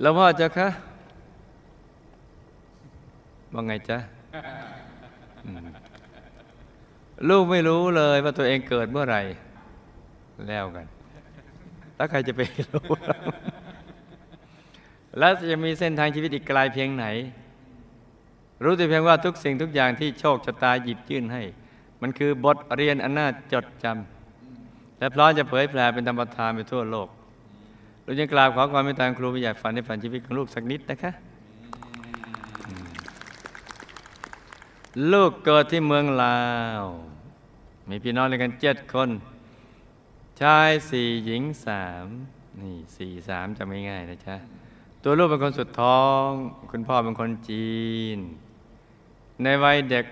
แล้วพ่อเจ้าคะว่าไงจ๊ะลูกไม่รู้เลยว่าตัวเองเกิดเมื่อไหร่แล้วกันแล้วใครจะไปรู้ แล้วจะมีเส้นทางชีวิตอีกไกลเพียงไหนรู้แต่เพียงว่าทุกสิ่งทุกอย่างที่โชคชะตาหยิบยื่นให้มันคือบทเรียนอันน่าจดจำและพร้อมจะเผยแผ่เป็นธรรมทานไปทั่วโลกเราจะกราบขอความเมตตาครูผู้ใหญ่ฝันในฝันชีวิตของลูกสักนิดนะคะลูกเกิดที่เมืองลาวมีพี่น้องด้วยกัน7คนชาย4หญิง3นี่4 3จำง่ายๆนะจ๊ะตัวลูกเป็นคนสุดท้องคุณพ่อเป็นคนจีนในวัยเด็ก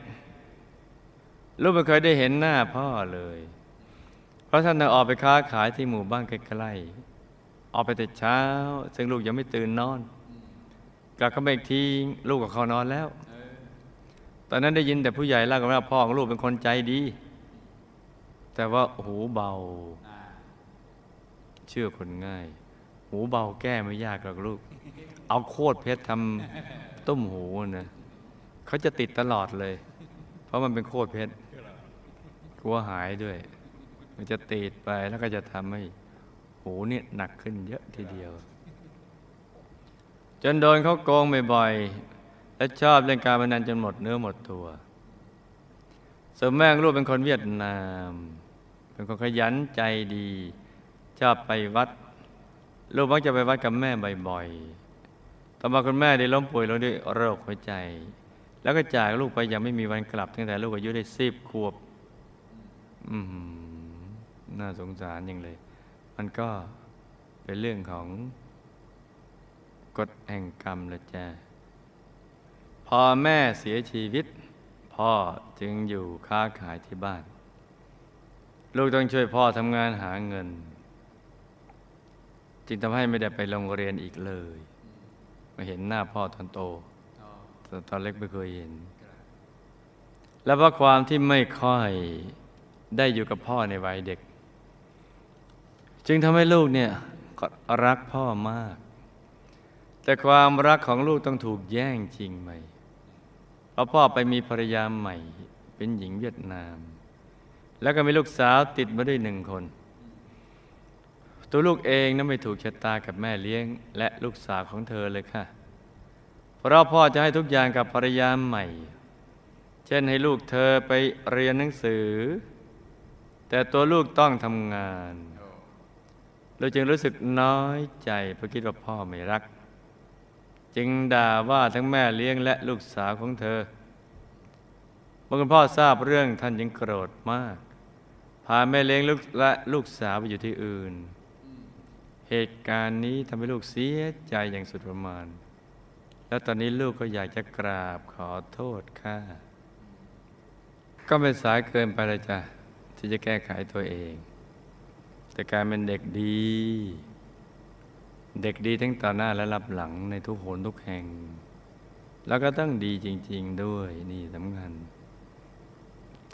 ลูกไม่เคยได้เห็นหน้าพ่อเลยเพราะท่านออกไปค้าขายที่หมู่บ้านใกล้ๆออกไปแต่เช้าซึ่งลูกยังไม่ตื่นนอนกลับเข้าไปอีกทีลูกก็เข้านอนแล้วตอนนั้นได้ยินแต่ผู้ใหญ่เล่ากันว่าพ่อของลูกเป็นคนใจดีแต่ว่าหูเบาเชื่อคนง่ายหูเบาแก้ไม่ยากหรอกลูกเอาโคตรเพชรทำตุ้มหูนะเขาจะติดตลอดเลยเพราะมันเป็นโคตรเพชรกลัวหายด้วยมันจะติดไปแล้วก็จะทำให้หูเนี่ยหนักขึ้นเยอะทีเดียวจนโดนเขาโกงบ่อยๆและชอบเล่นการพนันจนหมดเนื้อหมดตัวส่วนแม่ลูกเป็นคนเวียดนามเป็นคนขยันใจดีชอบไปวัดลูกมักจะไปวัดกับแม่บ่อยๆต่อมาคุณแม่ได้ล้มป่วยลงด้วยโรคหัวใจแล้วก็จากลูกไปยังไม่มีวันกลับตั้งแต่ลูกอายุได้10 ขวบน่าสงสารอย่างเลยมันก็เป็นเรื่องของกฎแห่งกรรมละจ้ะพอแม่เสียชีวิตพ่อจึงอยู่ค้าขายที่บ้านลูกต้องช่วยพ่อทำงานหาเงินจึงทำให้ไม่ได้ไปโรงเรียนอีกเลยมาเห็นหน้าพ่อตอนโตตอนเล็กไม่เคยเห็นและเพราะความที่ไม่ค่อยได้อยู่กับพ่อในวัยเด็กจึงทำให้ลูกเนี่ยก็รักพ่อมากแต่ความรักของลูกต้องถูกแย่งชิงไปเพราะพ่อไปมีภรรยาใหม่เป็นหญิงเวียดนามแล้วก็มีลูกสาวติดมาด้วย1 คนตัวลูกเองนั้นไม่ถูกชะตากับแม่เลี้ยงและลูกสาวของเธอเลยค่ะเพราะพ่อจะให้ทุกอย่างกับภรรยาใหม่เช่นให้ลูกเธอไปเรียนหนังสือแต่ตัวลูกต้องทำงานเราจึงรู้สึกน้อยใจเพราะคิดว่าพ่อไม่รักจึงด่าว่าทั้งแม่เลี้ยงและลูกสาวของเธอเมื่อคุณพ่อทราบเรื่องท่านจึงโกรธมากพาแม่เลี้ยงและลูกสาวไปอยู่ที่อื่นเหตุการณ์นี้ทำให้ลูกเสียใจอย่างสุดประมาณแล้วตอนนี้ลูกก็อยากจะกราบขอโทษค่ะก็ไม่สายเกินไปเลยจ้ะที่จะแก้ไขตัวเองแต่การเป็นเด็กดีเด็กดีทั้งต่อหน้าและรับหลังในทุกโหนทุกแห่งแล้วก็ต้องดีจริงๆด้วยนี่สำคัญ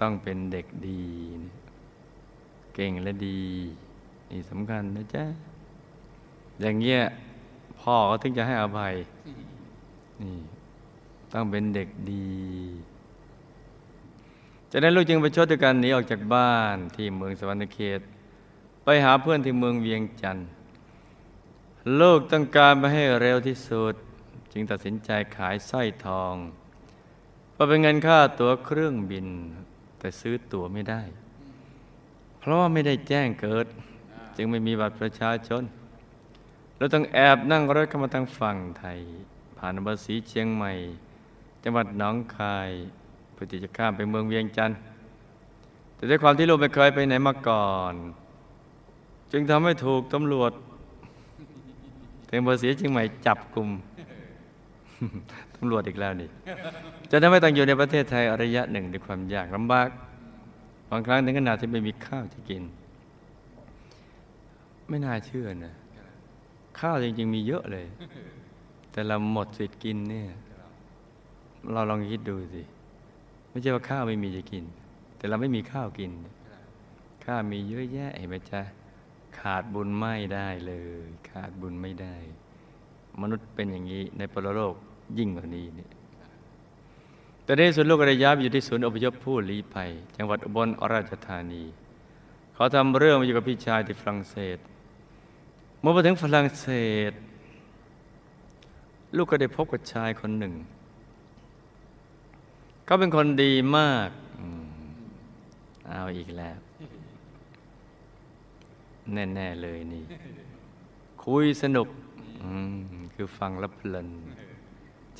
ต้องเป็นเด็กดีเก่งและดีนี่สำคัญนะจ๊ะอย่างเงี้ยพ่อก็ถึงจะให้อภัยนี่ต้องเป็นเด็กดีจากนั้นลูกจึงไปชดด้วยกันหนีออกจากบ้านที่เมืองสวรรณเขตไปหาเพื่อนที่เมืองเวียงจันทร์ลูกต้องการไปให้เร็วที่สุดจึงตัดสินใจขายสร้อยทองเพราะเป็นเงินค่าตั๋วเครื่องบินแต่ซื้อตั๋วไม่ได้เพราะว่าไม่ได้แจ้งเกิดจึงไม่มีบัตรประชาชนเราต้องแอบนั่งรถเข้ามาทางฝั่งไทยผ่านอำเภอศรีเชียงใหม่จังหวัดหนองคายเพื่อที่จะข้ามไปเมืองเวียงจันทร์แต่ด้วยความที่ลูกไม่เคยไปไหนมาก่อนจึงทำให้ถูกตำรวจทางอำเภอศรีเชียงใหม่จับกลุ่ม ตำรวจอีกแล้วนี่จะทำให้ต้องอยู่ในประเทศไทยระยะหนึ่งด้วยความยากลำบากบางครั้งถึงขนาดที่ไม่มีข้าวจะกินไม่น่าเชื่อนะข้าวจริงๆมีเยอะเลยแต่เราหมดสิทธิ์กินเนี่ยเราลองคิดดูสิไม่ใช่ว่าข้าวไม่มีจะกินแต่เราไม่มีข้าวกินข้าวมีเยอะแยะเห็นไหมจ๊ะขาดบุญไม่ได้เลยขาดบุญไม่ได้ มนุษย์เป็นอย่างนี้ในปรโลกยิ่งกว่านี้นี่แต่ในสุดลูกก็ได้ย้ายไปอยู่ที่ศูนย์อพยพผู้ลี้ภัยจังหวัดอุบลราชธานีเขาทำเรื่องมาอยู่กับพี่ชายที่ฝรั่งเศสเมื่อมาถึงฝรั่งเศสลูกก็ได้พบกับชายคนหนึ่งเขาเป็นคนดีมากเอาอีกแล้วแน่ๆเลยนี่คุยสนุกคือฟังแล้วเพลิน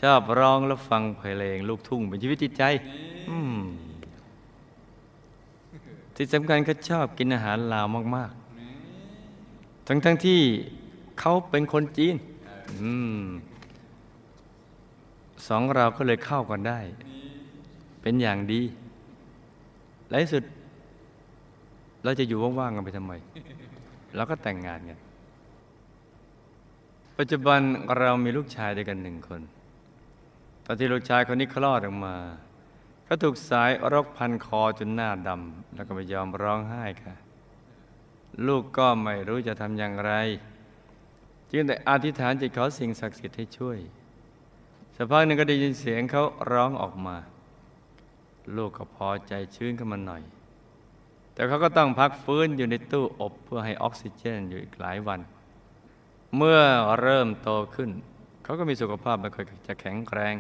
ชอบร้องแล้วฟังเพลงลูกทุ่งเป็นชีวิตจิตใจที่สำคัญเขาชอบกินอาหารลาวมากๆทั้งๆที่เขาเป็นคนจีนสองเราก็เลยเข้ากันได้เป็นอย่างดีในที่สุดเราจะอยู่ว่างๆกันไปทำไมเราก็แต่งงานกันปัจจุบันเรามีลูกชายด้วยกันหนึ่งคนตอนที่ลูกชายคนนี้คลอดออกมาก็ถูกสายรกพันคอจนหน้าดำแล้วก็ไม่ยอมร้องไห้ค่ะลูกก็ไม่รู้จะทำอย่างไรจึงแต่อธิษฐานจิตขอสิ่งศักดิ์สิทธิ์ให้ช่วยสักพักหนึ่งก็ได้ยินเสียงเขาร้องออกมาลูกก็พอใจชื้นขึ้นมาหน่อยแต่เขาก็ต้องพักฟื้นอยู่ในตู้อบเพื่อให้ออกซิเจนอยู่อีกหลายวันเมื่อเริ่มโตขึ้นเขาก็มีสุขภาพไม่ค่อยจะแข็งแรง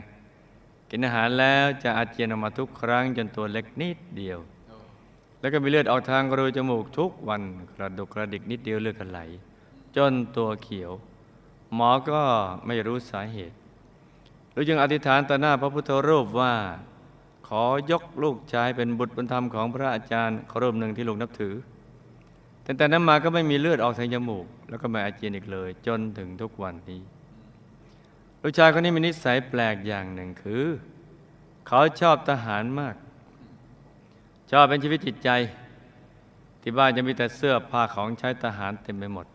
กินอาหารแล้วจะอาเจียนออกมาทุกครั้งจนตัวเล็กนิดเดียวแล้วก็มีเลือดออกทางรูจมูกทุกวันกระดูกกระดิกนิดเดียวเลือดก็ไหลจนตัวเขียวหมอก็ไม่รู้สาเหตุลูกจึงอธิษฐานต่อหน้าพระพุทธรูปว่าขอยกลูกชายเป็นบุตรบุญธรรมของพระอาจารย์รูปหนึ่งที่ลูกนับถือตั้งแต่นั้นมาก็ไม่มีเลือดออกทางจมูกแล้วก็ไม่อาเจียนอีกเลยจนถึงทุกวันนี้ลูกชายคนนี้มีนิสัยแปลกอย่างหนึ่งคือเขาชอบทหารมากชอบเป็นชีวิตจิตใจที่บ้านจะมีแต่เสื้อผ้าของใช้ทหารเต็มไปหมด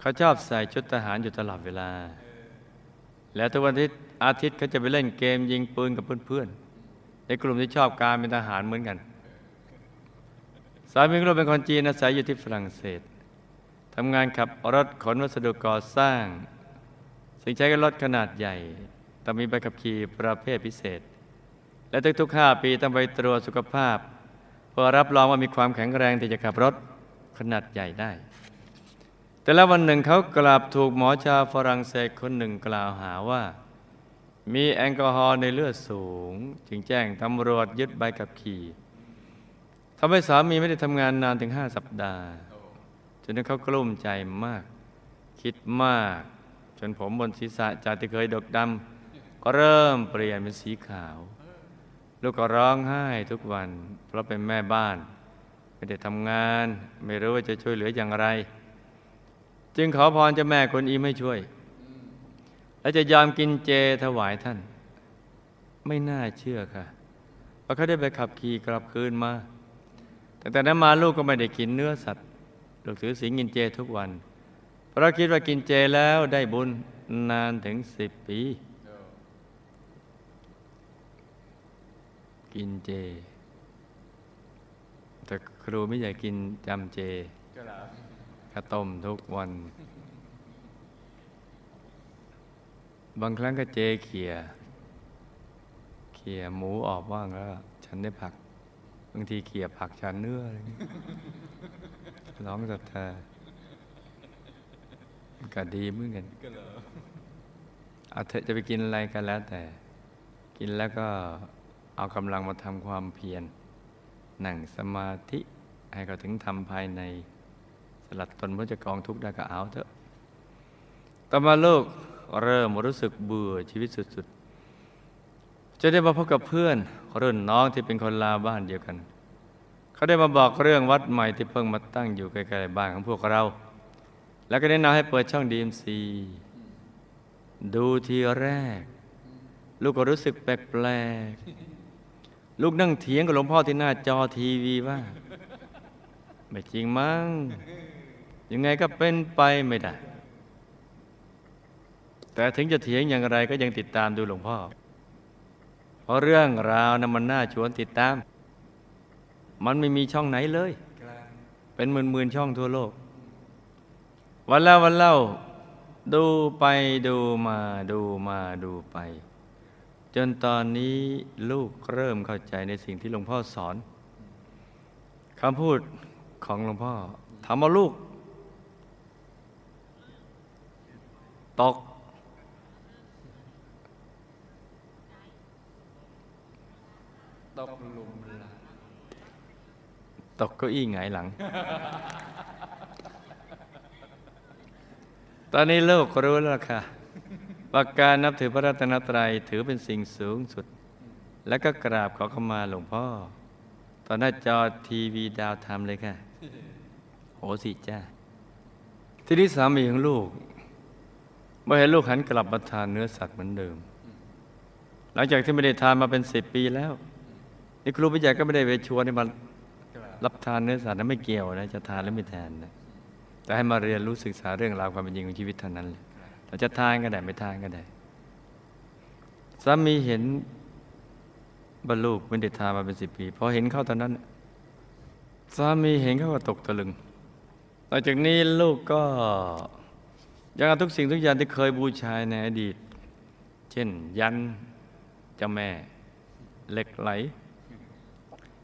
เขาชอบใส่ชุดทหารอยู่ตลอดเวลาและทุกวันอาทิตย์เขาจะไปเล่นเกมยิงปืนกับเพื่อนๆในกลุ่มที่ชอบการเป็นทหารเหมือนกันสามีของเราเป็นคนจีนอาศัยอยู่ที่ฝรั่งเศสทำงานขับรถขนวัสดุก่อสร้างซึ่งใช้รถขนาดใหญ่แต่มีใบขับขี่ประเภทพิเศษและทุกๆ5ปีต้องไปตรวจสุขภาพเพื่อรับรองว่ามีความแข็งแรงที่จะขับรถขนาดใหญ่ได้แต่แล้ววันหนึ่งเขากลับถูกหมอชาวฝรั่งเศสคนหนึ่งกล่าวหาว่ามีแอลกอฮอล์ในเลือดสูงจึงแจ้งตำรวจยึดใบขับขี่ทำให้สามีไม่ได้ทำงานนานถึง5สัปดาห์จนเขากลุ้มใจมากคิดมากจนผมบนศีรษะจากที่เคยดกดำก็เริ่มเปลี่ยนเป็นสีขาวลูกก็ร้องไห้ทุกวันเพราะเป็นแม่บ้านไม่ได้ทำงานไม่รู้ว่าจะช่วยเหลืออย่างไรจึงขอพรเจ้าแม่กวนอิมให้ช่วยและจะยอมกินเจถวายท่านไม่น่าเชื่อค่ะพอเขาได้ไปขับขี่กลับคืนมาแต่นั้นมาลูกก็ไม่ได้กินเนื้อสัตว์ลูกถือศีลกินเจทุกวันเพราะคิดว่ากินเจแล้วได้บุญนานถึง10 ปีกินเจแต่ครูไม่อยากกินจำเจข้าวต้มทุกวันบางครั้งก็เจเขี่ยหมูออกบ้างแล้วฉันได้ผักบางทีเขี่ยผักชันเนื้ออะไรอย่างนี้ร้องศรัทธาก็ดีเหมือนกันเอาเถอะจะไปกินอะไรกันแล้วแต่กินแล้วก็เอากำลังมาทำความเพียรนั่งสมาธิให้เขาถึงทำภายในสลัดตนพ้นจากกองทุกข์ได้ก็เอาเถอะต่อมาลูกเริ่มรู้สึกเบื่อชีวิตสุดๆจะได้มาพบกับเพื่อนรุ่นน้องที่เป็นคนลาวบ้านเดียวกันเขาได้มาบอกเรื่องวัดใหม่ที่เพิ่งมาตั้งอยู่ใกล้ๆบ้านของพวกเราแล้วก็แนะนำให้เปิดช่อง DMC ดูทีแรกลูกก็รู้สึกแปลกๆลูกนั่งเถียงกับหลวงพ่อที่หน้าจอทีวีว่าไม่จริงมั้งยังไงก็เป็นไปไม่ได้แต่ถึงจะเถียงอย่างไรก็ยังติดตามดูหลวงพ่อเพราะเรื่องราวนั้นมันน่าชวนติดตามมันไม่มีช่องไหนเลยเป็นหมื่นๆช่องทั่วโลกวันแล้ววันเล่า ดูไปดูมาดูมาดูไปจนตอนนี้ลูกเริ่มเข้าใจในสิ่งที่หลวงพ่อสอนคำพูดของหลวงพ่อทำเอาลูกตกหลุมรักตกเก้าอี้หงายหลังตอนนี้ลูกรู้แล้วค่ะว่าการนับถือพระรัตนตรัยถือเป็นสิ่งสูงสุดและก็กราบขอขมาหลวงพ่อตอนหน้าจอทีวีดาวธรรมเลยค่ะโหสิจ้าทีนี้สามีของลูกเมื่อเห็นลูกหันกลับมาทานเนื้อสัตว์เหมือนเดิมหลังจากที่ไม่ได้ทานมาเป็น10 ปีแล้วนี่ครูพิจารก็ไม่ได้ไปชวนให้มารับทานเนื้อสัตว์นั้นไม่เกี่ยวนะจะทานหรือไม่ทานนะแต่ให้มาเรียนรู้ศึกษาเรื่องราวความเป็นจริงของชีวิตเท่านั้นเลยเราจะทานก็ได้ไม่ทานก็ได้สามีเห็นบรรลุไม่ได้ทานมาเป็น10 ปีพอเห็นเข้าเท่านั้นสามีเห็นเข้าก็ตกตะลึงหลังจากนี้ลูกก็ยังเอาทุกสิ่งทุกอย่างที่เคยบูชาในอดีตเช่นยันเจ้าแม่เหล็กไหล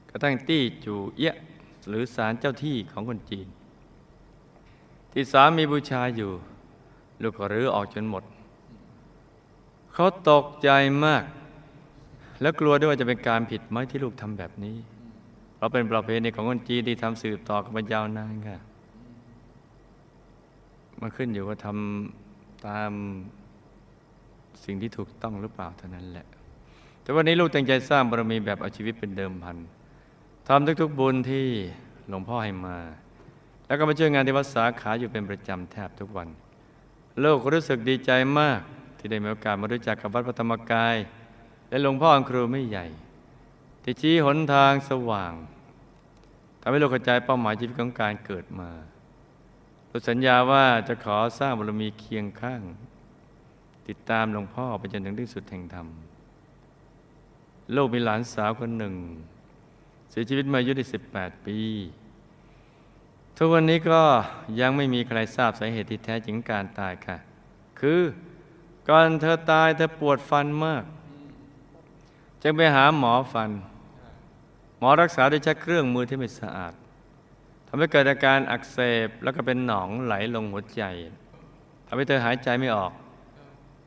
กระทั่งตี้จูเอี้ยหรือศาลเจ้าที่ของคนจีนที่สามีบูชาอยู่ลูกก็รื้อออกจนหมดเขาตกใจมากและกลัวด้วยว่าจะเป็นการผิดไหมที่ลูกทำแบบนี้เราเป็นประเพณีของคนจีนที่ทำสืบต่อกันมายาวนานค่ะมันขึ้นอยู่ว่าทำตามสิ่งที่ถูกต้องหรือเปล่าเท่านั้นแหละแต่วันนี้ลูกตั้งใจสร้างบารมีแบบเอาชีวิตเป็นเดิมพันทำทุกๆบุญที่หลวงพ่อให้มาแล้วก็มาช่วยงานที่วัดสาขาอยู่เป็นประจำแทบทุกวันลูกรู้สึกดีใจมากที่ได้มีโอกาสมารู้จักกับวัดพระธรรมกายและหลวงพ่อครูไม่ใหญ่ที่ชี้หนทางสว่างทำให้ลูกเข้าใจเป้าหมายชีวิตของการเกิดมาลูกสัญญาว่าจะขอสร้างบารมีเคียงข้างติดตามหลวงพ่อไปจนถึงที่สุดแห่งธรรมลูกมีหลานสาวคนหนึ่งเสียชีวิตมาอายุได้18 ปีทุกวันนี้ก็ยังไม่มีใครทราบสาเหตุที่แท้จริงการตายค่ะคือก่อนเธอตายเธอปวดฟันมากจึงไปหาหมอฟันหมอรักษาด้วยใช้เครื่องมือที่ไม่สะอาดทำให้เกิดอาการอักเสบแล้วก็เป็นหนองไหลลงหัวใจทำให้เธอหายใจไม่ออก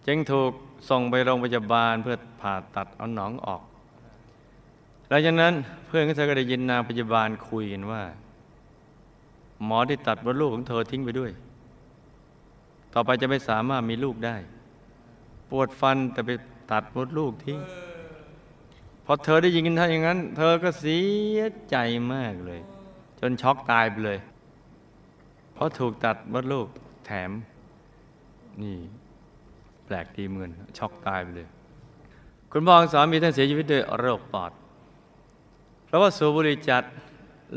จึงถูกส่งไปโรงพยาบาลเพื่อผ่าตัดเอาหนองออกหลังจากนั้นเพื่อนของเธอก็ได้ยินนางพยาบาลคุยกันว่าหมอได้ตัดมดลูกของเธอทิ้งไปด้วยต่อไปจะไม่สามารถมีลูกได้ปวดฟันแต่ไปตัดมดลูกทิ้งพอเธอได้ยินท่านอย่างนั้นเธอก็เสียใจมากเลยจนช็อกตายไปเลยเพราะถูกตัดมดลูกแถมนี่แปลกดีเหมือนช็อกตายไปเลยคุณพ่อสามีท่านเสียชีวิตด้วยโรคปอดเพราะว่าสูบบุหรี่จัด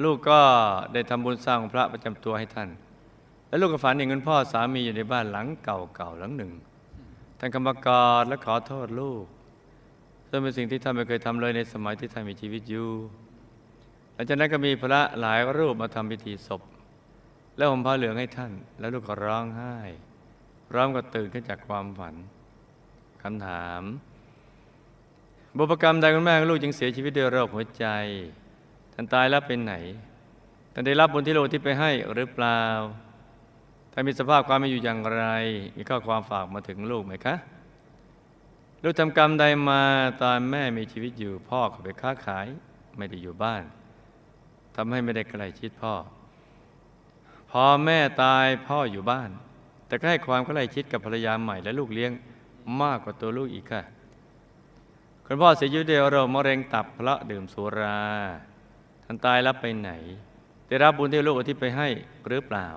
ลูกก็ได้ทำบุญสร้างพระประจำตัวให้ท่านและลูกก็ฝันเห็นคุณพ่อสามีอยู่ในบ้านหลังเก่าๆหลังหนึ่งท่านกรรมกรและขอโทษลูกซึ่งเป็นสิ่งที่ท่านไม่เคยทำเลยในสมัยที่ท่านมีชีวิตอยู่หลังจากนั้นก็มีพระหลายรูปมาทำพิธีศพและห่มผ้าเหลืองให้ท่านแล้วลูกก็ร้องไห้พร้อมกับตื่นขึ้นจากความฝันคำถามบุพกรรมใดคุณแม่ของลูกจึงเสียชีวิตด้วยโรคหัวใจท่านตายแล้วเป็นไหนท่านได้รับบุญที่ลูกที่ไปให้หรือเปล่าท่านมีสภาพความเป็นอยู่อย่างไรมีข้อความฝากมาถึงลูกไหมคะลูกทำกรรมใดมาตอนแม่มีชีวิตอยู่พ่อเขาไปค้าขายไม่ได้อยู่บ้านทำให้ไม่ได้ใกล้ชิดพ่อพอแม่ตายพ่ออยู่บ้านแต่ก็ให้ความใกล้ชิดกับภรรยาใหม่และลูกเลี้ยงมากกว่าตัวลูกอีกค่ะคุณพ่อเสียชีวิตด้วยโรคมะเร็งตับเพราะดื่มสุราท่านตายแล้วไปไหนได้รับบุญที่ลูกอุทิศไปให้หรือเปล่า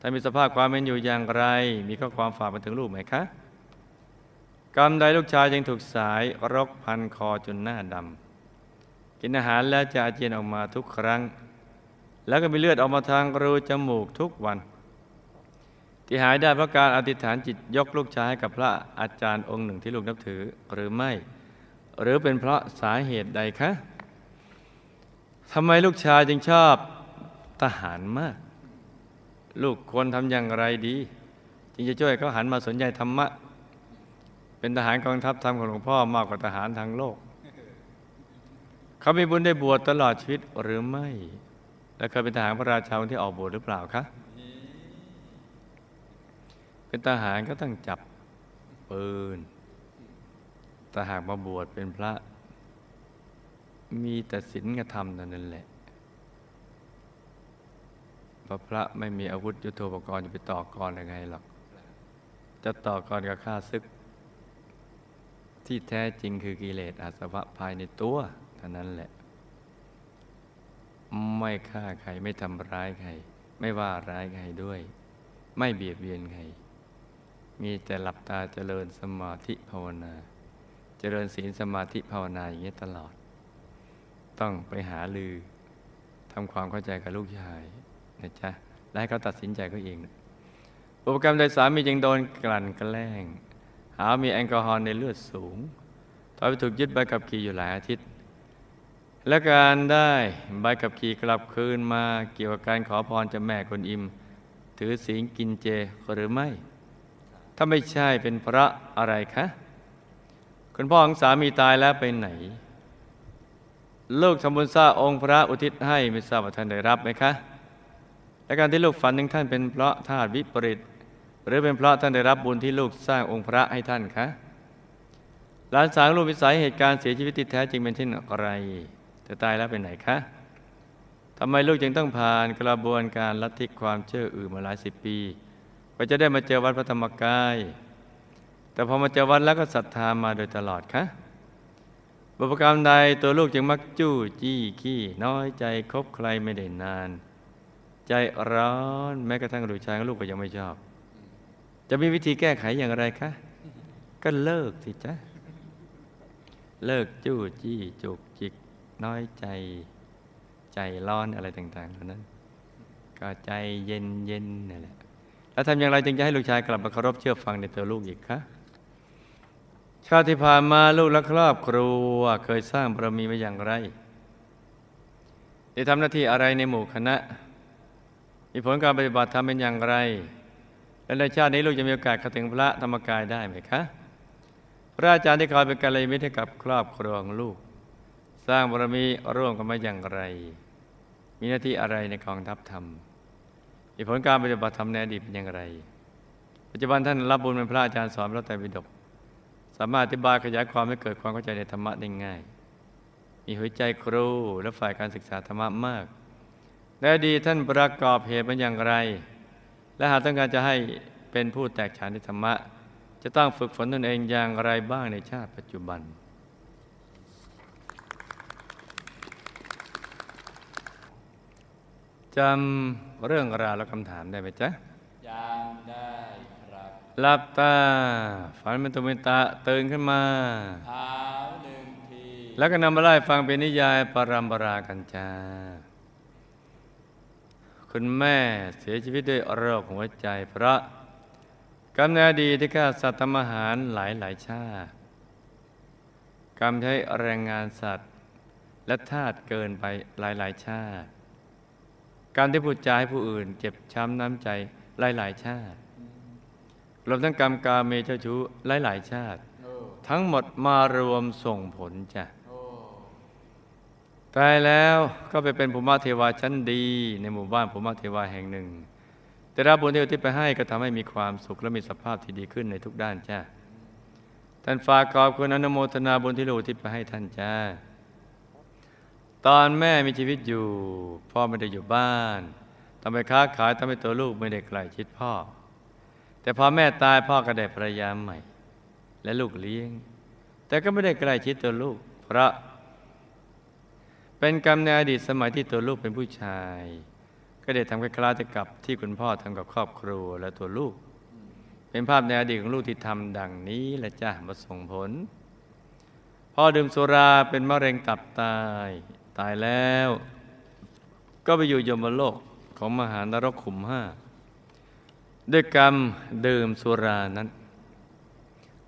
ท่านมีสภาพความเป็นอยู่อย่างไรมีข้อความฝากมาถึงลูกไหมคะกรรมใดลูกชายจึงถูกสายรกพันคอจนหน้าดำกินอาหารแล้วจะอาเจียนออกมาทุกครั้งแล้วก็มีเลือดออกมาทางรูจมูกทุกวันที่หายได้เพราะการอธิษฐานจิตยกลูกชายกับพระอาจารย์องค์หนึ่งที่ลูกนับถือหรือไม่หรือเป็นเพราะสาเหตุใดคะทำไมลูกชายจึงชอบทหารมากลูกควรทำอย่างไรดี จึงจะช่วยเขาหันมาสนใจธรรมะเป็นทหารกองทัพธรรมของหลวงพ่อมากกว่าทหารทางโลกเขามีบุญได้บวชตลอดชีวิตหรือไม่และเคยเป็นทหารพระราชาที่ออกบวชหรือเปล่าคะเป็นทหารก็ต้องจับปืนแต่หากมาบวชเป็นพระมีแต่ศีลกับธรรมเท่านั้นแหละพระไม่มีอาวุธยุทโธปกรณ์จะไปต่อกรยังไงหรอกจะต่อกรกับข้าศึกที่แท้จริงคือกิเลสอาสวะภายในตัวเท่านั้นแหละไม่ฆ่าใครไม่ทำร้ายใครไม่ว่าร้ายใครด้วยไม่เบียดเบียนใครมีแต่หลับตาเจริญสมาธิภาวนาเจริญศีลสมาธิภาวนาอย่างนี้ตลอดต้องไปหาลือทำความเข้าใจกับลูกชายนะจ๊ะและให้เขาตัดสินใจเขาเองอุปกรรมใดสามีจึงโดนกลั่นแกล้งหามีแอลกอฮอล์ในเลือดสูงตอนไปถูกยึดใบขับขี่อยู่หลายอาทิตย์และการได้ใบขับขี่กลับคืนมาเกี่ยวกับการขอพรเจ้าแม่กวนอิมถือศีลกินเจหรือไม่ถ้าไม่ใช่เป็นพระอะไรคะคุณพ่อของสามีตายแล้วไปไหนลูกทำบุญสร้างองค์พระอุทิศให้ไม่ทราบว่าท่านได้รับไหมคะและการที่ลูกฝันถึงท่านเป็นเพราะธาตุวิปริตหรือเป็นเพราะท่านได้รับบุญที่ลูกสร้างองค์พระให้ท่านคะหลานสาวลูกวิสัยเหตุการณ์เสียชีวิตที่แท้จริงเป็นเช่นอะไรแต่ตายแล้วไปไหนคะทำไมลูกจึงต้องผ่านกระบวนการลัทธิความเชื่ออื่นมาหลายสิบปีกว่าจะได้มาเจอวัดพระธรรมกายแต่พอมาเจอวัดแล้วก็ศรัทธามาโดยตลอดคะบุพกรรมใดตัวลูกจึงมักจู้จี้ขี้น้อยใจคบใครไม่ได้นานใจร้อนแม้กระทั่งลูกชายลูกก็ยังไม่ชอบจะมีวิธีแก้ไขอย่างไรคะก็เลิกสิจ๊ะเลิกจู้จี้จุกจิกน้อยใจใจร้อนอะไรต่างๆเหล่านั้นก็ใจเย็นเย็นนี่แหละแล้วทำอย่างไรจึงจะให้ลูกชายกลับมาเคารพเชื่อฟังในตัวลูกอีกคะชาติที่ผ่านมาลูกและครอบครัวเคยสร้างบารมีมาอย่างไรได้ทำหน้าที่อะไรในหมู่คณะมีผลการปฏิบัติธรรมเป็นอย่างไรและในชาตินี้ลูกจะมีโอกาสเข้าถึงพระธรรมกายได้ไหมคะพระอาจารย์ที่คอยเป็นกัลยาณมิตรให้กับครอบครัวของลูกสร้างบารมีร่วมกันมาอย่างไรมีหน้าที่อะไรในกองทัพธรรมมีผลการปฏิบัติธรรมในอดีตเป็นอย่างไรปัจจุบันท่านรับบุญเป็นพระอาจารย์สอนพระไตรปิฎกสามารถอธิบายขยายความให้เกิดความเข้าใจในธรรมะได้ง่ายมีหัวใจครูและฝ่ายการศึกษาธรรมะมากในอดีตท่านประกอบเหตุเป็นอย่างไรและหากต้องการจะให้เป็นผู้แตกฉานในธรรมะจะต้องฝึกฝนตนเองอย่างไรบ้างในชาติปัจจุบันจำเรื่องราวและคำถามได้ไหมจ๊ะจำได้ครับหลับตาฝันเป็นตุเป็นตะตื่นขึ้นมาเท้าหนึ่งทีแล้วก็นำมาไล่ฟังเป็นนิยายปรัมปรากันจ้าคุณแม่เสียชีวิตด้วยโรคหัวใจเพราะกรรมในอดีตที่ฆ่าสัตว์ทำอาหารหลายชาติกรรมใช้แรงงานสัตว์และทาสเกินไปหลายชาติกรรมที่พูดจาให้ผู้อื่นเจ็บช้ำน้ำใจหลายชาติรวมทั้งกรรมกาเมเจ้าชู้หลายชาติทั้งหมดมารวมส่งผลจ้ะตายแล้วก็ไปเป็นภูมิเทวาชั้นดีในหมู่บ้านภูมิเทวาแห่งหนึ่งแต่รับบุญที่อุทิศไปให้ก็ทำให้มีความสุขและมีสภาพที่ดีขึ้นในทุกด้านจ้าท่านฝากขอบคุณอนุโมทนาบุญที่อุทิศไปให้ท่านจ้าตอนแม่มีชีวิตอยู่พ่อไม่ได้อยู่บ้านทำไปค้าขายทำให้ตัวลูกไม่ได้ใกล้ชิดพ่อแต่พอแม่ตายพ่อก็ได้ภรรยาใหม่และลูกเลี้ยงแต่ก็ไม่ได้ใกล้ชิดตัวลูกเพราะเป็นกรรมในอดีตสมัยที่ตัวลูกเป็นผู้ชายก็ได้ทำคล้ายๆกับที่คุณพ่อทำกับครอบครัวและตัวลูกเป็นภาพในอดีตของลูกที่ทำดังนี้และจ้ะมาส่งผลพ่อดื่มสุราเป็นมะเร็งตับตายแล้วก็ไปอยู่ยมโลกของมหานรกขุมห้าด้วยกรรมดื่มสุรานั้น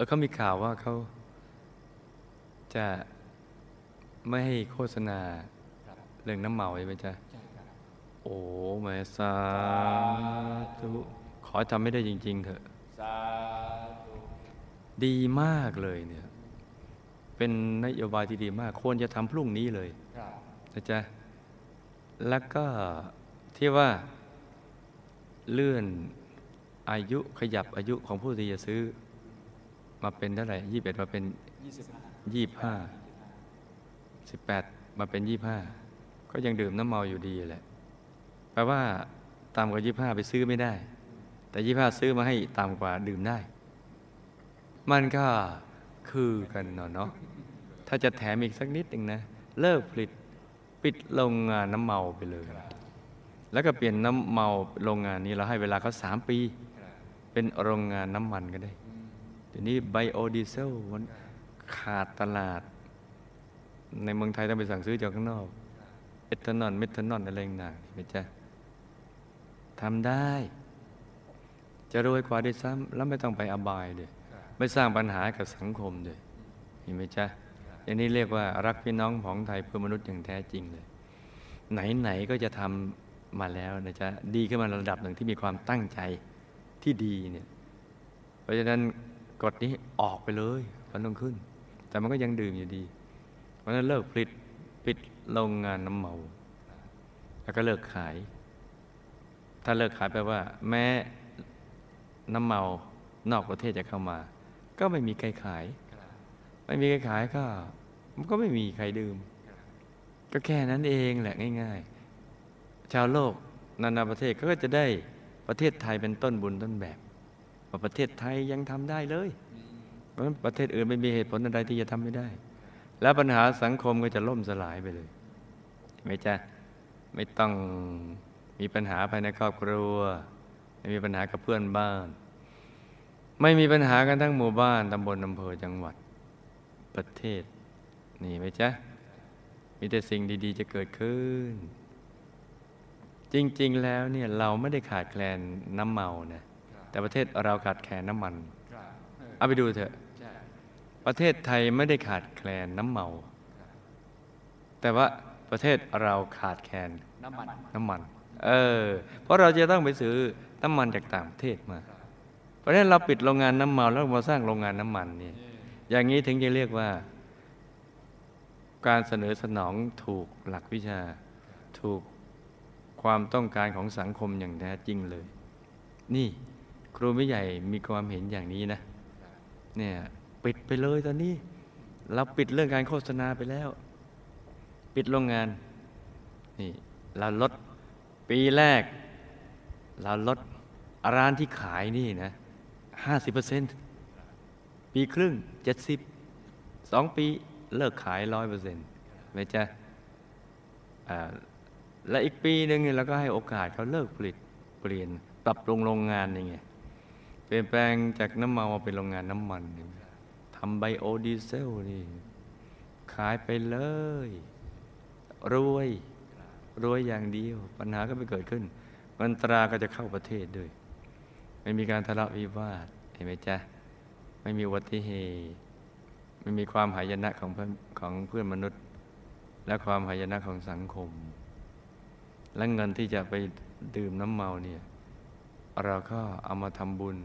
เขามีข่าวว่าเขาจะไม่ให้โฆษณาเรื่องน้ำเมาใช่ไหมจ๊ะโอ้แม่สาธุขอทำไม่ได้จริงๆเถอะ ดีมากเลยเนี่ยเป็นนโยบายที่ดีมากควรจะทำพรุ่งนี้เลยนะจ๊ะแล้วก็ที่ว่าเลื่อนอายุขยับอายุของผู้ที่จะซื้อมาเป็นเท่าไหร่21มาเป็น25 18มาเป็น25ก็ยังดื่มน้ำเมาอยู่ดีแหละแปลว่าต่ำกว่า25ไปซื้อไม่ได้แต่25ซื้อมาให้ต่ำกว่าดื่มได้มันก็คือกันเนาะถ้าจะแถมอีกสักนิดหนึ่งนะเลิกผลิตปิดโรงงานน้ำเมาไปเลยแล้วก็เปลี่ยนน้ำเมาโรงงานนี้เราให้เวลาเขา3 ปีเป็นโรงงานน้ำมันก็ได้เดี๋ยวนี้ไบโอดีเซลมันขาดตลาดในเมืองไทยต้องไปสั่งซื้อจากข้างนอกเอทานอลเมทานอลอะไรต่างๆนี่จะทำได้จะรวยกว่าด้วยซ้ำแล้วไม่ต้องไปอบายเลยไม่สร้างปัญหากับสังคมเลยเห็นไหมจ๊ะอันนี้เรียกว่ารักพี่น้องของไทยเพื่อมนุษย์อย่างแท้จริงเลยไหนๆก็จะทำมาแล้วนะจ๊ะดีขึ้นมาระดับหนึ่งที่มีความตั้งใจที่ดีเนี่ยเพราะฉะนั้นกฎนี้ออกไปเลยมันต้องขึ้นแต่มันก็ยังดื่มอยู่ดีเพราะฉะนั้นเลิกผลิตปิดโรงงานน้ำเมาแล้วก็เลิกขายถ้าเลิกขายแปลว่าแม้น้ำเมานอกประเทศจะเข้ามาก็ไม่มีใครขายไม่มีใครขายก็มันก็ไม่มีใครดื่มก็แค่นั้นเองแหละง่ายๆชาวโลกนานาประเทศก็จะได้ประเทศไทยเป็นต้นบุญต้นแบบประเทศไทยยังทำได้เลยเพราะประเทศอื่นไม่มีเหตุผลอะไรที่จะทำไม่ได้แล้วปัญหาสังคมก็จะล่มสลายไปเลยไม่ใช่ไม่ต้องมีปัญหาภายในครอบครัวไม่มีปัญหากับเพื่อนบ้านไม่มีปัญหากันทั้งหมู่บ้านตำบลอำเภอจังหวัดประเทศนี่ไหมจ๊ะมีแต่สิ่งดีๆจะเกิดขึ้นจริงๆแล้วเนี่ยเราไม่ได้ขาดแคลนน้ำเมานะแต่ประเทศเราขาดแคลนน้ำมันเอาไปดูเถอะประเทศไทยไม่ได้ขาดแคลนน้ำเมาแต่ว่าประเทศเราขาดแคลนน้ำมันเพราะเราจะต้องไปซื้อน้ำมันจากต่างประเทศมาเพราะฉะนั้นเราปิดโรงงานน้ำเมาแล้วมาสร้างโรงงานน้ำมันเนี่ยอย่างนี้ถึงจะเรียกว่าการเสนอสนองถูกหลักวิชาถูกความต้องการของสังคมอย่างแท้จริงเลยนี่ครูผู้ใหญ่มีความเห็นอย่างนี้นะเนี่ยปิดไปเลยตอนนี้เราปิดเรื่องการโฆษณาไปแล้วปิดโรงงานนี่เราลดปีแรกเราลดร้านที่ขายนี่นะ 50% ปีครึ่ง 70% 2 ปีเลิกขาย 100% ไม่ใช่และอีกปีหนึ่งเราก็ให้โอกาสเขาเลิกผลิตเปลี่ยนปรับปรุงโรงงานอย่างเงี้ยเปลี่ยนแปลงจากน้ำเมามาเป็นโรงงานน้ำมันทำไบโอดีเซลนี่ขายไปเลยรวยอย่างเดียวปัญหาก็ไม่เกิดขึ้นเงินตราก็จะเข้าประเทศด้วยไม่มีการทะเลาะวิวาทเห็นไหมจ๊ะไม่มีอุบัติเหตุไม่มีความหายนะของเพื่อนมนุษย์และความหายนะของสังคมและเงินที่จะไปดื่มน้ำเมาเนี่ยเราก็เอามาทำบุญ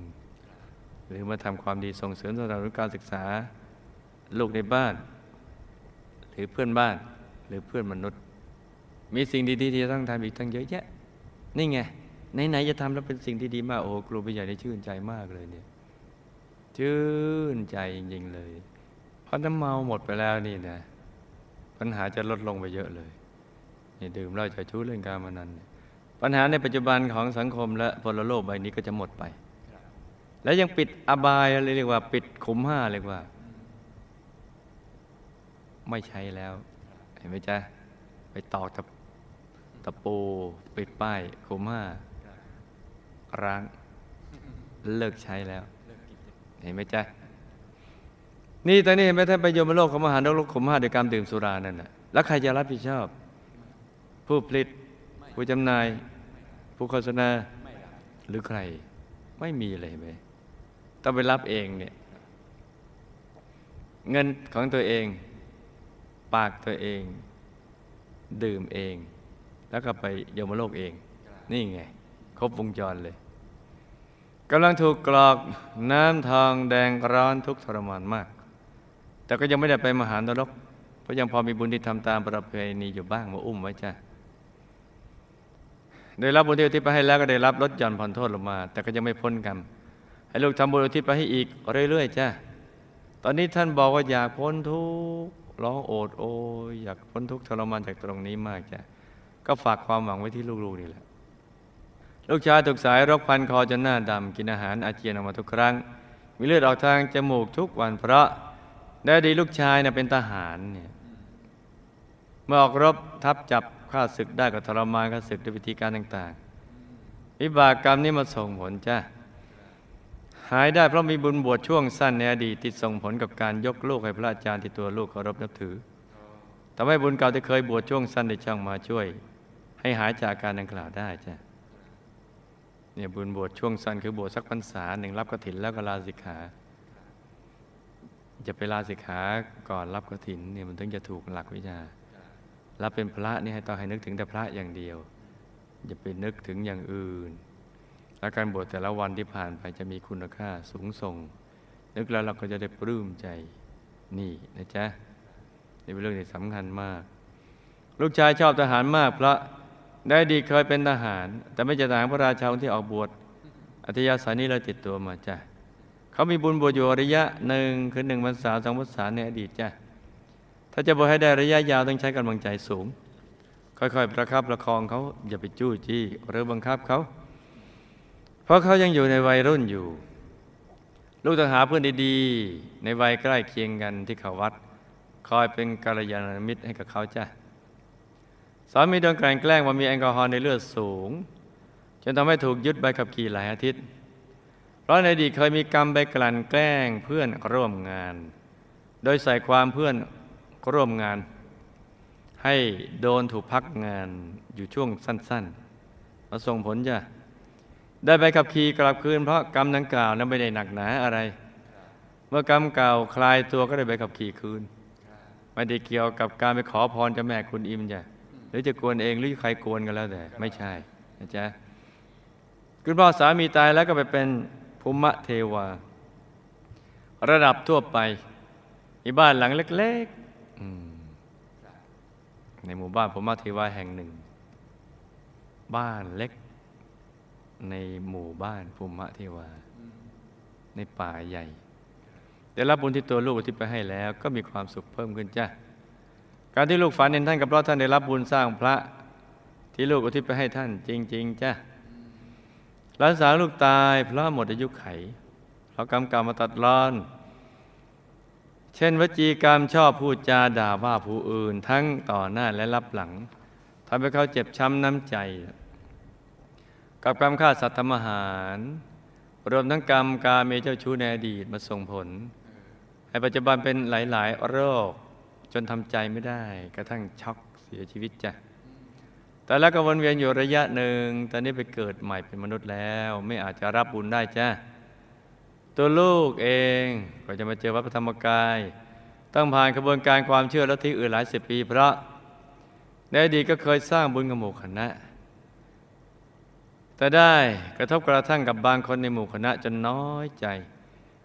หรือมาทำความดีส่งเสริมสนับสนุนการศึกษาลูกในบ้านหรือเพื่อนบ้านหรือเพื่อนมนุษย์มีสิ่งดีๆที่ต้องทำอีกตั้งเยอะแยะนี่ไงไหนๆจะทำแล้วเป็นสิ่งที่ดีมากโอ้ครูผู้ใหญ่ได้ชื่นใจมากเลยเนี่ยชื่นใจจริงๆเลยเพราะน้ำเมาหมดไปแล้วนี่นะปัญหาจะลดลงไปเยอะเลยนี่ดื่มเหล้าจะชู้เล่นการพนันปัญหาในปัจจุบันของสังคมและพลโลกใบนี้ก็จะหมดไปและยังปิดอบายอะไรเรียกว่าปิดขุม5เรียกว่าไม่ใช้แล้วเห็นไหมจ๊ะไปตอกตะปูปิดป้ายขุม5ร้างเลิกใช้แล้วเห็นไหมจ๊ะนี่ตอนนี้เห็นไหมท่านประโยชน์โลกของมหานรกขุม5โดยการดื่มสุรานั่นแหละแล้วใครจะรับผิดชอบผู้ผลิตผู้จำหน่ายผู้โฆษณาหรือใครไม่มีเลยไหมต้องไปรับเองเนี่ยเงินของตัวเองปากตัวเองดื่มเองแล้วก็ไปยมโลกเองนี่ไงครบวงจรเลย กำลังถูกกรอกน้ำทองแดงร้อนทุกทรมานมากแต่ก็ยังไม่ได้ไปมหานรกเพราะยังพอมีบุญที่ทำตามประเพณีอยู่บ้างมาอุ้มไว้จ้ะได้รับบุญที่อุทิศไปให้แล้วก็ได้รับลดหย่อนผ่อนโทษลงมาแต่ก็ยังไม่พ้นกรรมให้ลูกทำบุญอุทิศไปให้อีกเรื่อยๆจ้ะตอนนี้ท่านบอกว่าอยากพ้นทุกข์ร้องโอดโอยอยากพ้นทุกข์ทรมานจากตรงนี้มากจ้ะก็ฝากความหวังไว้ที่ลูกๆนี่แหละลูกชายถูกสายรกพันคอจนหน้าดำกินอาหารอาเจียนออกมาทุกครั้งมีเลือดออกทางจมูกทุกวันเพราะได้ดีลูกชายนะเป็นทหารเนี่ยเมื่อออกรบทับจับฆ่าศึกได้ก็ทรมานฆ่าศึกด้วยวิธีการต่างๆวิบากกรรมนี้มาส่งผลจ้ะหายได้เพราะมีบุญบวชช่วงสั้นในอดีตติดส่งผลกับการยกลูกให้พระอาจารย์ที่ตัวลูกเคารพนับถือทำให้บุญเก่าที่เคยบวชช่วงสั้นได้ช่างมาช่วยให้หายจากอาการดังกล่าวได้จ้ะเนี่ยบุญบวชช่วงสั้นคือบวชสักพรรษาหนึ่งรับกฐินแล้วก็ลาสิกขาจะไปลาสิกขาก่อนรับกฐินเนี่ยมันถึงจะถูกหลักวิชารับเป็นพระนี่ให้ต้องให้นึกถึงแต่พระอย่างเดียวอย่าไปนึกถึงอย่างอื่นและการบวชแต่ละวันที่ผ่านไปจะมีคุณค่าสูงส่งนึกแล้วเราก็จะได้ปลื้มใจนี่นะจ๊ะนี่เป็นเรื่องที่สำคัญมากลูกชายชอบทหารมากเพราะได้ดีเคยเป็นทหารแต่ไม่จะทหารพระราชาที่ออกบวชอัธยาศัยนี้เราติดตัวมาจ้ะเขามีบุญบวชอยู่ระยะหนึ่งคือ1พรรษา2พรรษาในอดีตจ้ะถ้าจะบวชให้ได้ระยะยาวต้องใช้กำลังใจสูงค่อยๆประคับประคองเขาอย่าไปจู้จี้หรือบังคับเขาเพราะเขายังอยู่ในวัยรุ่นอยู่ลูกต้องหาเพื่อนดีๆในวัยใกล้เคียงกันที่เขาวัดคอยเป็นกัลยาณมิตรให้กับเขาจ้ะสามีโดนแกล้งว่ามีแอลกอฮอล์ในเลือดสูงจนทำให้ถูกยึดใบขับขี่หลายอาทิตย์เพราะในอดีตเคยมีกรรมไปกลั่นแกล้งเพื่อนร่วมงานโดยใส่ความเพื่อนร่วมงานให้โดนถูกพักงานอยู่ช่วงสั้นๆมาส่งผลจ้ะได้ใบขับขี่กลับคืนเพราะกรรมดังกล่าวนั้นไม่ได้หนักหนาอะไรเมื่อกรรมเก่าคลายตัวก็ได้ใบขับขี่คืนไม่ได้เกี่ยวกับการไปขอพรเจ้าแม่คุณอิมจ้ะหรือจะกวนเองหรือใครกวนกันแล้วแต่ไม่ใช่นะจ๊ะคุณพ่อสามีตายแล้วก็ไปเป็นภูมิเทวาระดับทั่วไปอีบ้านหลังเล็กๆในหมู่บ้านภูมิเทวาแห่งหนึ่งบ้านเล็กในหมู่บ้านภูมิเทวาในป่าใหญ่ได้รับบุญที่ตัวลูกที่ไปให้แล้วก็มีความสุขเพิ่มขึ้นจ้ะการที่ลูกฝันเห็นท่านกับเพราะท่านได้รับบุญสร้างพระที่ลูกอุทิศไปให้ท่านจริงๆจ้ะหลานสาวลูกตายเพราะหมดอายุไขเพราะกรรมเก่ามาตัดรอนเช่นวจีกรรมชอบพูดจาด่าว่าผู้อื่นทั้งต่อหน้าและรับหลังทำให้เขาเจ็บช้ำน้ำใจกับกรรมฆ่าสัตว์ทำอาหารรวมทั้งกรรมการเมเจ้าชู้ในอดีตมาส่งผลให้ปัจจุบันเป็นหลายๆโรคจนทำใจไม่ได้กระทั่งช็อกเสียชีวิตจ้ะแต่แล้วก็วนเวียนอยู่ระยะหนึ่งตอนนี้ไปเกิดใหม่เป็นมนุษย์แล้วไม่อาจจะรับบุญได้จ้ะตัวลูกเองกว่าจะมาเจอวัดพระธรรมกายต้องผ่านกระบวนการความเชื่อลัทธิอื่นหลายสิบปีเพราะในอดีตก็เคยสร้างบุญกับหมู่คณะแต่ได้กระทบกระทั่งกับบางคนในหมู่คณะจนน้อยใจ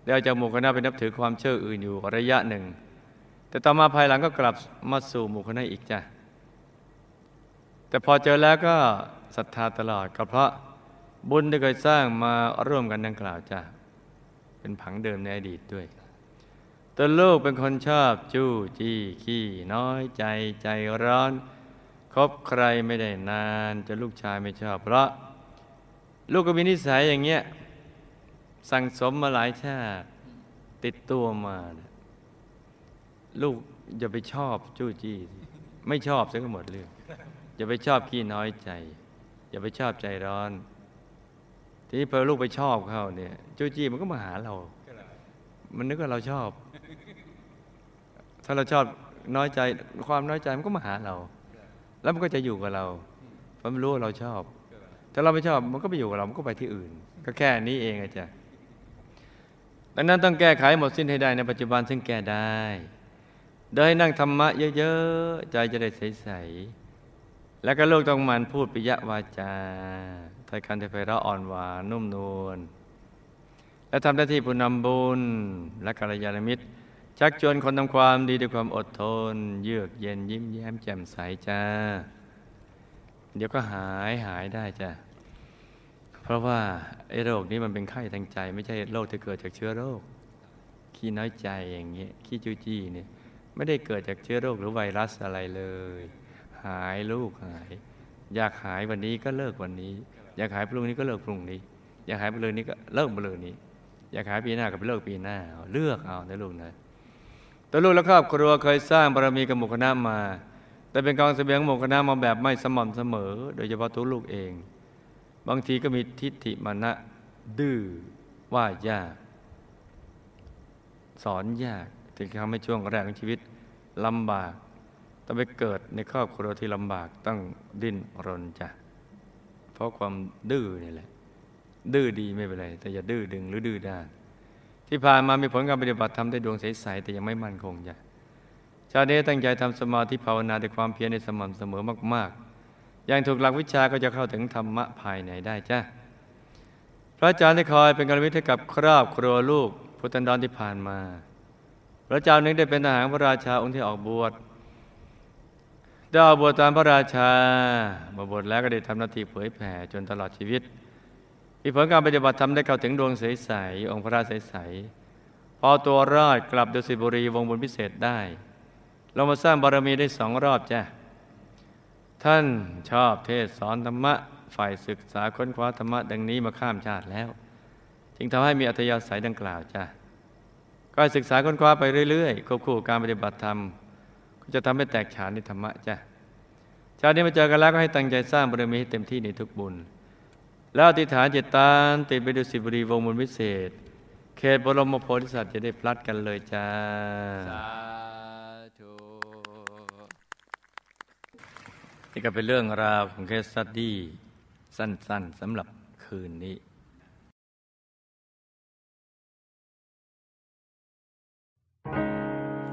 ได้จากหมู่คณะไปนับถือความเชื่ออื่นอยู่ระยะหนึ่งแต่ต่อมาภายหลังก็กลับมาสู่หมู่คณะอีกจ้ะแต่พอเจอแล้วก็ศรัทธาตลอดก็เพราะบุญที่เคยสร้างมาร่วมกันดังกล่าวจ้ะเป็นผังเดิมในอดีตด้วยตัวลูกเป็นคนชอบจู้จี้ขี้น้อยใจใจร้อนคบใครไม่ได้นานจนลูกชายไม่ชอบเพราะลูกก็มีนิสัยอย่างเงี้ยสั่งสมมาหลายชาติติดตัวมาลูกอย่าไปชอบจู้จี้ไม่ชอบซะก็หมดเรื่องอย่าไปชอบขี้น้อยใจอย่าไปชอบใจร้อนทีนี้พอลูกไปชอบเขาเนี่ยจู้จี้มันก็มาหาเรามันนึกว่าเราชอบถ้าเราชอบน้อยใจความน้อยใจมันก็มาหาเราแล้วมันก็จะอยู่กับเราเพราะมันรู้ว่าเราชอบถ้าเราไม่ชอบมันก็ไปอยู่กับเรามันก็ไปที่อื่นก็แค่นี้เองอาจารย์ดังนั้นต้องแก้ไขหมดสิ้นให้ได้ในปัจจุบันซึ่งแก้ได้โดยนั่งธรรมะเยอะๆใจจะได้ใสๆแล้วก็ลูกต้องหมั่นพูดปิยวาจาถ้อยคำที่ไพเราะอ่อนหวานนุ่มนวล และทำหน้าที่ผู้นำบุญและกัลยาณมิตรชักชวนคนทำความดีด้วยความอดทนเยือกเย็นยิ้มแย้มแจ่มใสจ้าเดี๋ยวก็หายได้จ้ะเพราะว่าไอ้โรคนี้มันเป็นไข้ทางใจไม่ใช่โรคที่เกิดจากเชื้อโรคขี้น้อยใจอย่างเงี้ยขี้จู้จี้เนี่ยไม่ได้เกิดจากเชื้อโรคหรือไวรัสอะไรเลยหายลูกหายอยากหายวันนี้ก็เลิกวันนี้อยากหายพรุ่งนี้ก็เลิกพรุ่งนี้อยากหายไปเลยนี้ก็เลิกไปเลยนี้อยากหายปีหน้าก็ไปเลิกปีหน้าเลือกเอานะลูกนะตัวลูกและครอบครัวเคยสร้างบารมีกับหมู่คณะมาแต่เป็นกองเสบียงหมู่คณะมาแบบไม่สม่ำเสมอโดยเฉพาะตัวลูกเองบางทีก็มีทิฏฐิมานะดื้อว่ายากสอนยากถึงทำให้ช่วงแรกของชีวิตลำบากต้องไปเกิดในครอบครัวที่ลำบากต้องดิ้นรนจ้ะเพราะความดื้อนี่แหละดื้อดีไม่เป็นไรแต่อย่าดื้อดึงหรือดื้อด้านที่ผ่านมามีผลการปฏิบัติธรรมได้ดวงใสๆแต่ยังไม่มั่นคงจ้ะชาวเนตั้งใจทำสมาธิภาวนาด้วยความเพียรในสม่ำเสมอมากๆอย่างถูกหลักวิชาก็จะเข้าถึงธรรมะภายในได้จ้ะพระอาจารย์ได้คอยเป็นกัลยาณมิตรให้กับครอบครัวลูกพุทธันดรที่ผ่านมาพระเจ้าหนึ่งได้เป็นทหารพระราชาองค์ที่ออกบวชได้ออกบวชตามพระราชามาบวชแล้วก็ได้ทำหน้าที่เผยแผ่จนตลอดชีวิตมีผลการปฏิบัติธรรมได้เข้าถึงดวงใสๆองค์พระราชาใสๆพอตัวรอดกลับดุสิตบุรีวงบุญพิเศษได้เรามาสร้างบารมีได้2 รอบจ้ะท่านชอบเทศสอนธรรมะฝ่ายศึกษาค้นคว้าธรรมะดังนี้มาข้ามชาติแล้วจึงทำให้มีอัธยาศัยดังกล่าวจ้ะก็ศึกษาค้นคว้าไปเรื่อยๆควบคู่การปฏิบัติธรรมก็จะทำให้แตกฉานในธรรมะจ้ะชาตินี้มาเจอกันแล้วก็ให้ตั้งใจสร้างบารมีให้เต็มที่ในทุกบุญแล้วอธิษฐานจิตตามติดไปดุสิตบุรีวงบุญวิเศษเขตบรมโพธิสัตว์จะได้พลัดกันเลยจ้านี่ก็เป็นเรื่องราวของเคสสตั๊ดดี้สั้นๆสำหรับคืนนี้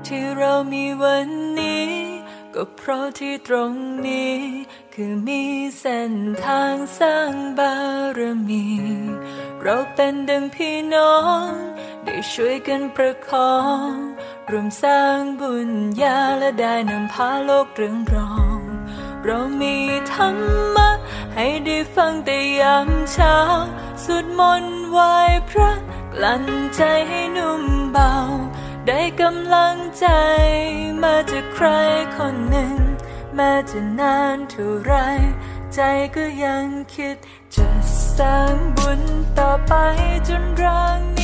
ที่เรามีวันนี้ก็เพราะที่ตรงนี้คือมีเส้นทางสร้างบารมีเราเป็นดังพี่น้องได้ช่วยกันประคองรวมสร้างบุญญาและได้นำพาโลกเรื่องรองเรามีธรรมะให้ได้ฟังแต่ยามเช้าสวดมนต์ไหว้พระกลั่นใจให้นุ่มเบาได้กำลังใจมาจากใครคนหนึ่งแม้จะนานเท่าไรใจก็ยังคิดจะสร้างบุญต่อไปจนร่าง